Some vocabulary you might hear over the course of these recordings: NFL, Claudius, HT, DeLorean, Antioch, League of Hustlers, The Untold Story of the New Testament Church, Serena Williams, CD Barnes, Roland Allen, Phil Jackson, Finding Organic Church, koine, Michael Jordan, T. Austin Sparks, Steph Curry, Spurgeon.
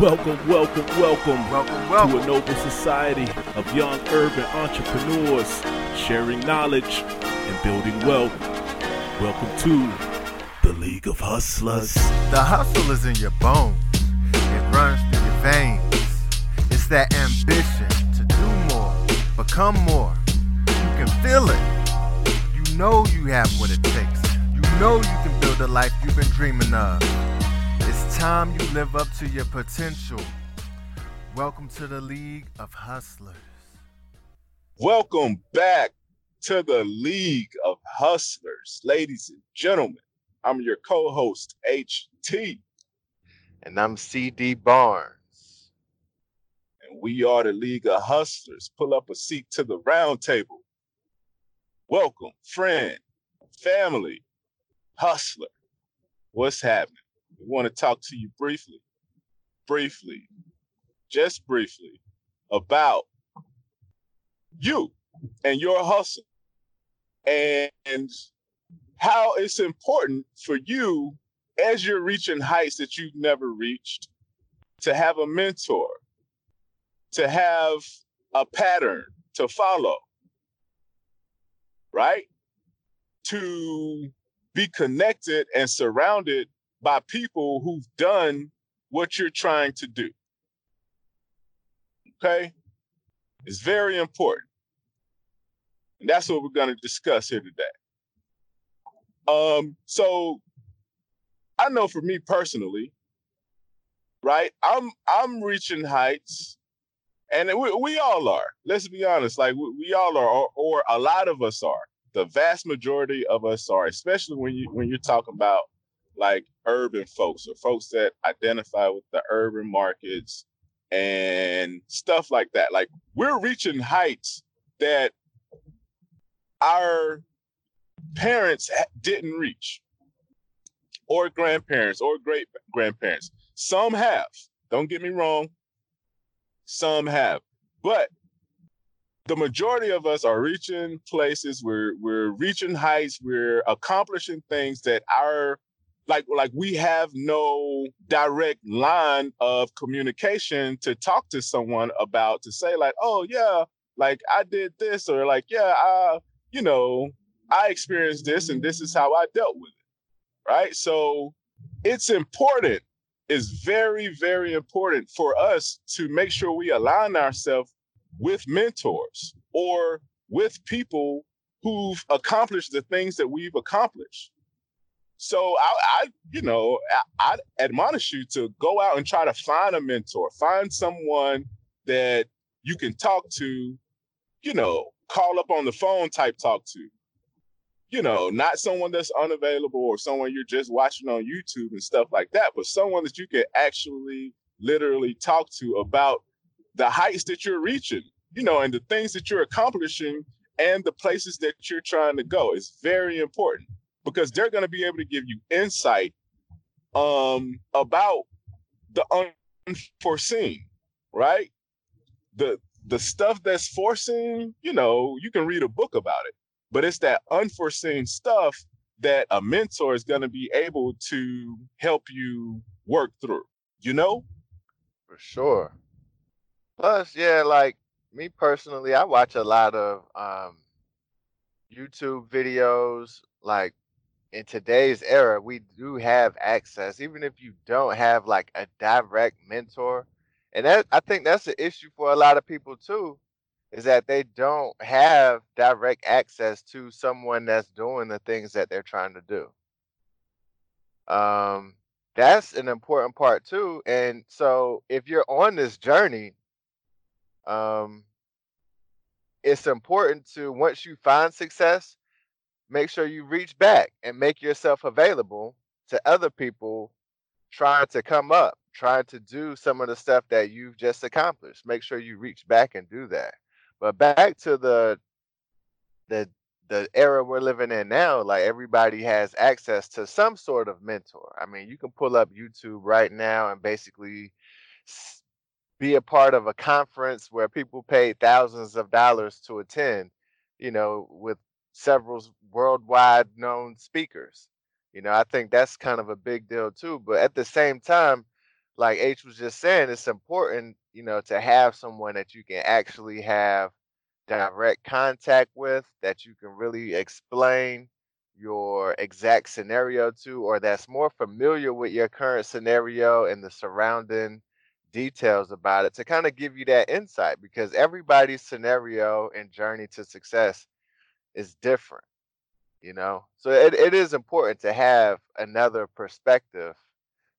Welcome to a noble society of young urban entrepreneurs sharing knowledge and building wealth. Welcome to the League of Hustlers. The hustle is in your bones. It runs through your veins. It's that ambition to do more, become more. You can feel it. You know you have what it takes. You know you can build the life you've been dreaming of. It's time you live up to your potential. Welcome to the League of Hustlers. Welcome back to the League of Hustlers. Ladies and gentlemen, I'm your co-host, HT. And I'm CD Barnes. And we are the League of Hustlers. Pull up a seat to the round table. Welcome, friend, family, hustler. What's happening? We want to talk to you briefly, about you and your hustle and how it's important for you as you're reaching heights that you've never reached to have a mentor, to have a pattern to follow, right? To be connected and surrounded by people who've done what you're trying to do. Okay? It's very important. And that's what we're going to discuss here today. So I know for me personally, right? I'm reaching heights, and we all are. Let's be honest. Like we all are, or a lot of us are. The vast majority of us are, especially when you're talking about like urban folks or folks that identify with the urban markets and stuff like that. Like we're reaching heights that our parents didn't reach, or grandparents or great grandparents. Some have, don't get me wrong. Some have, but the majority of us are reaching places where we're reaching heights. We're accomplishing things that our Like we have no direct line of communication to talk to someone about, to say like, oh yeah, like I did this, or like, yeah, I experienced this and this is how I dealt with it, right? So it's important. It's very, very important for us to make sure we align ourselves with mentors or with people who've accomplished the things that we've accomplished. So I admonish you to go out and try to find a mentor, find someone that you can talk to, call up on the phone type talk to, not someone that's unavailable or someone you're just watching on YouTube and stuff like that, but someone that you can actually literally talk to about the heights that you're reaching, and the things that you're accomplishing and the places that you're trying to go. It's very important, because they're going to be able to give you insight about the unforeseen, right? The stuff that's foreseen, you can read a book about it, but it's that unforeseen stuff that a mentor is going to be able to help you work through, For sure. Plus, yeah, like me personally, I watch a lot of YouTube videos, like, in today's era, we do have access, even if you don't have like a direct mentor. And that, I think that's the issue for a lot of people too, is that they don't have direct access to someone that's doing the things that they're trying to do. That's an important part too. And so if you're on this journey, it's important to, once you find success, make sure you reach back and make yourself available to other people trying to come up, trying to do some of the stuff that you've just accomplished. Make sure you reach back and do that. But back to the era we're living in now, like everybody has access to some sort of mentor. I mean, you can pull up YouTube right now and basically be a part of a conference where people paid thousands of dollars to attend, with several worldwide known speakers. I think that's kind of a big deal too. But at the same time, like H was just saying, it's important, you know, to have someone that you can actually have direct contact with, that you can really explain your exact scenario to, or that's more familiar with your current scenario and the surrounding details about it to kind of give you that insight, because everybody's scenario and journey to success is different, you know? So it is important to have another perspective,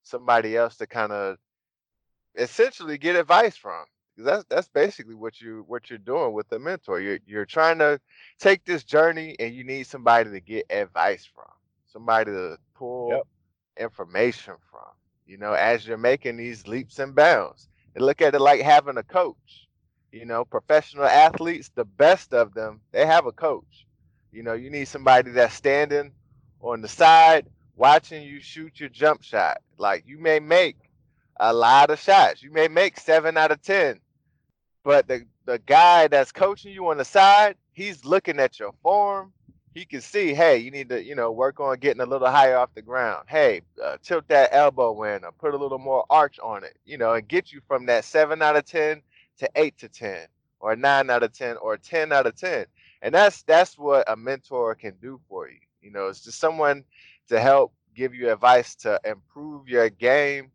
somebody else to kind of essentially get advice from. That's basically what you're doing with the mentor. You're trying to take this journey and you need somebody to get advice from, somebody to pull information from, you know, as you're making these leaps and bounds. And look at it like having a coach. You know, professional athletes, the best of them, they have a coach. You know, you need somebody that's standing on the side watching you shoot your jump shot. Like, you may make a lot of shots. You may make 7 out of 10, but the guy that's coaching you on the side, he's looking at your form. He can see, hey, you need to, you know, work on getting a little higher off the ground. Hey, tilt that elbow in or put a little more arch on it, you know, and get you from that 7 out of 10 to 8 to 10 or 9 out of 10 or 10 out of 10. And that's what a mentor can do for you. You know, it's just someone to help give you advice to improve your game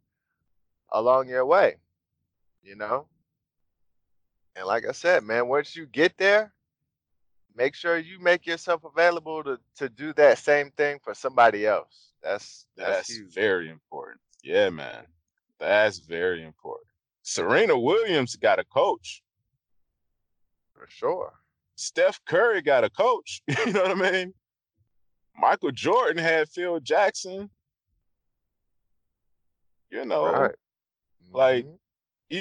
along your way, you know. And like I said, man, once you get there, make sure you make yourself available to do that same thing for somebody else. That's huge. Very important. Yeah, man, that's very important. Serena Williams got a coach for sure. Steph Curry got a coach. You know what I mean? Michael Jordan had Phil Jackson. You know, right. Like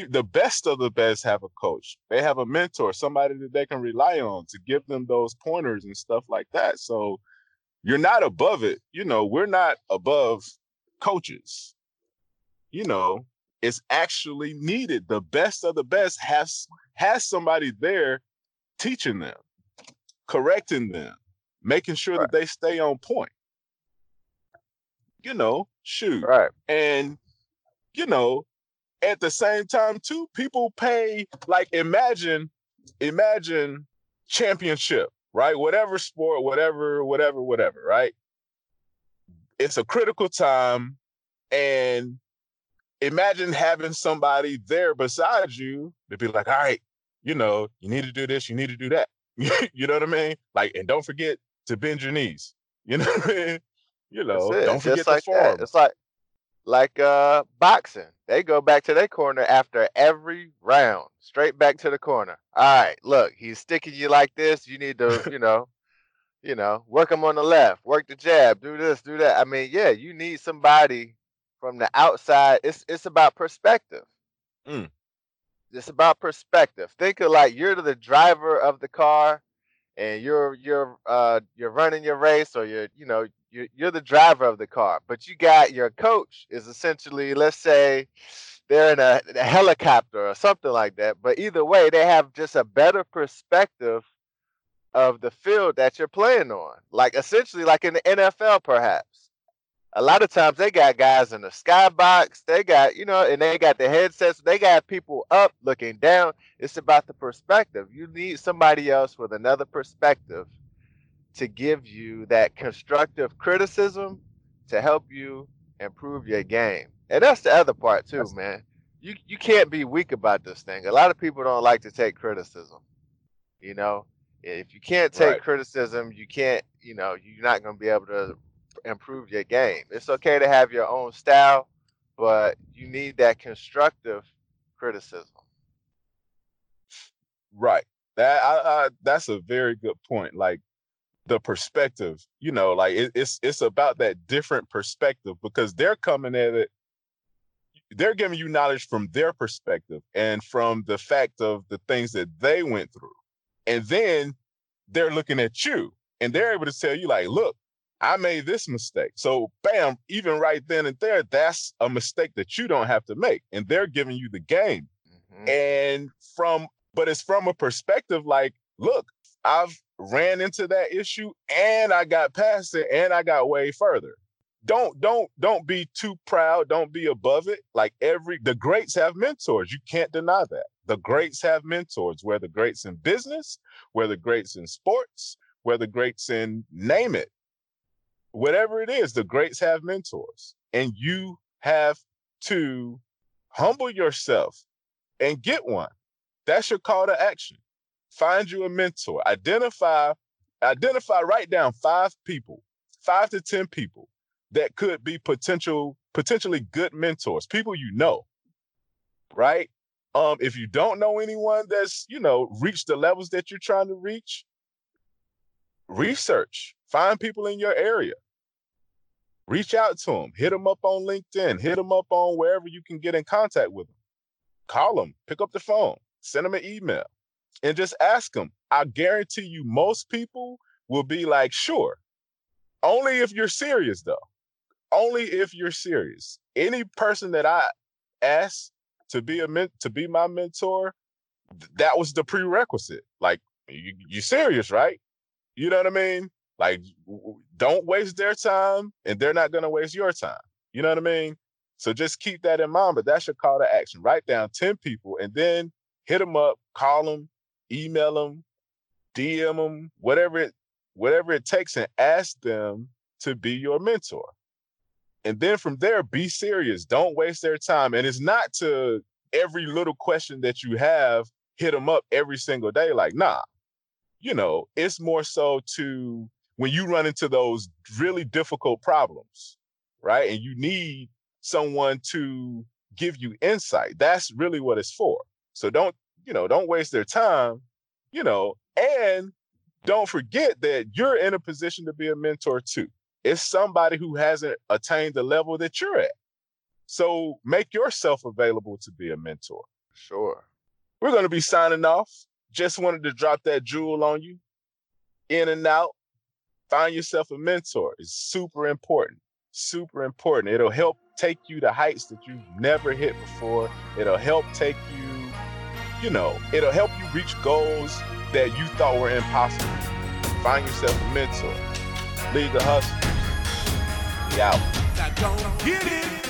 the best of the best have a coach. They have a mentor, somebody that they can rely on to give them those pointers and stuff like that. So you're not above it. You know, we're not above coaches. You know, it's actually needed. The best of the best has somebody there teaching them, correcting them, making sure that they stay on point. You know, shoot. Right. And you know, at the same time, too, people pay, like, imagine championship, right? Whatever sport, whatever, right? It's a critical time. And imagine having somebody there beside you to be like, all right, you know, you need to do this, you need to do that. You know what I mean? Like, and don't forget to bend your knees. You know what I mean? You know, don't forget the form. It's like boxing. They go back to their corner after every round, straight back to the corner. All right, look, he's sticking you like this. You need to, you know, work him on the left, work the jab, do this, do that. I mean, yeah, you need somebody from the outside. It's about perspective. Mm. It's about perspective. Think of like you're the driver of the car and you're running your race, or you're the driver of the car, but you got your coach is essentially, let's say they're in a helicopter or something like that. But either way, they have just a better perspective of the field that you're playing on. Like essentially like in the NFL, perhaps. A lot of times they got guys in the skybox. They got, you know, and they got the headsets. They got people up looking down. It's about the perspective. You need somebody else with another perspective to give you that constructive criticism to help you improve your game. And that's the other part too, man. You can't be weak about this thing. A lot of people don't like to take criticism. You know, if you can't take criticism, you can't, you know, you're not going to be able to improve your game. It's okay to have your own style, but you need that constructive criticism. Right. That's a very good point. Like, the perspective, you know, like it's about that different perspective, because they're coming at it, they're giving you knowledge from their perspective and from the fact of the things that they went through. And then they're looking at you and they're able to tell you like, look, I made this mistake. So bam, even right then and there, that's a mistake that you don't have to make. And they're giving you the game. Mm-hmm. But it's from a perspective like, look, I've ran into that issue and I got past it and I got way further. Don't be too proud. Don't be above it. Like the greats have mentors. You can't deny that. The greats have mentors, whether greats in business, whether greats in sports, whether greats in name it, whatever it is, the greats have mentors. And you have to humble yourself and get one. That's your call to action. Find you a mentor. Identify, write down 5 to 10 people that could be potentially good mentors, people you know, right? If you don't know anyone that's, reached the levels that you're trying to reach, research, find people in your area, reach out to them, hit them up on LinkedIn, hit them up on wherever you can get in contact with them, call them, pick up the phone, send them an email, and just ask them. I guarantee you most people will be like, sure, only if you're serious, though. Only if you're serious. Any person that I asked to be my mentor, that was the prerequisite. Like, you serious, right? You know what I mean? Like, don't waste their time, and they're not going to waste your time. You know what I mean? So just keep that in mind, but that's your call to action. Write down 10 people, and then hit them up, call them, email them, DM them, whatever it takes, and ask them to be your mentor. And then from there, be serious. Don't waste their time. And it's not to every little question that you have, hit them up every single day. Like, nah, it's more so to when you run into those really difficult problems, right? And you need someone to give you insight. That's really what it's for. So don't waste their time, and don't forget that you're in a position to be a mentor too. It's somebody who hasn't attained the level that you're at. So make yourself available to be a mentor. Sure. We're going to be signing off. Just wanted to drop that jewel on you. In and out. Find yourself a mentor. It's super important. Super important. It'll help take you to heights that you've never hit before. It'll help take you, it'll help you reach goals that you thought were impossible. Find yourself a mentor. League of Hustlers. We out. I don't get it.